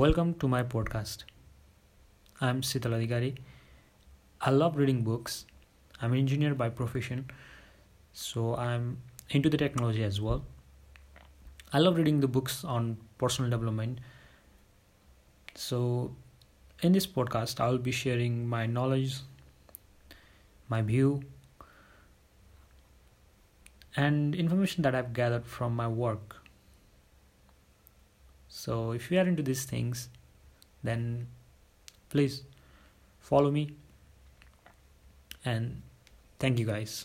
Welcome to my podcast. I'm Sital Adhikari. I love reading books. I'm an engineer by profession, so I'm into the technology as well. I love reading the books on personal development. So in this podcast, I'll be sharing my knowledge, my view, and information that I've gathered from my work. So if you are into these things, then please follow me, and thank you guys.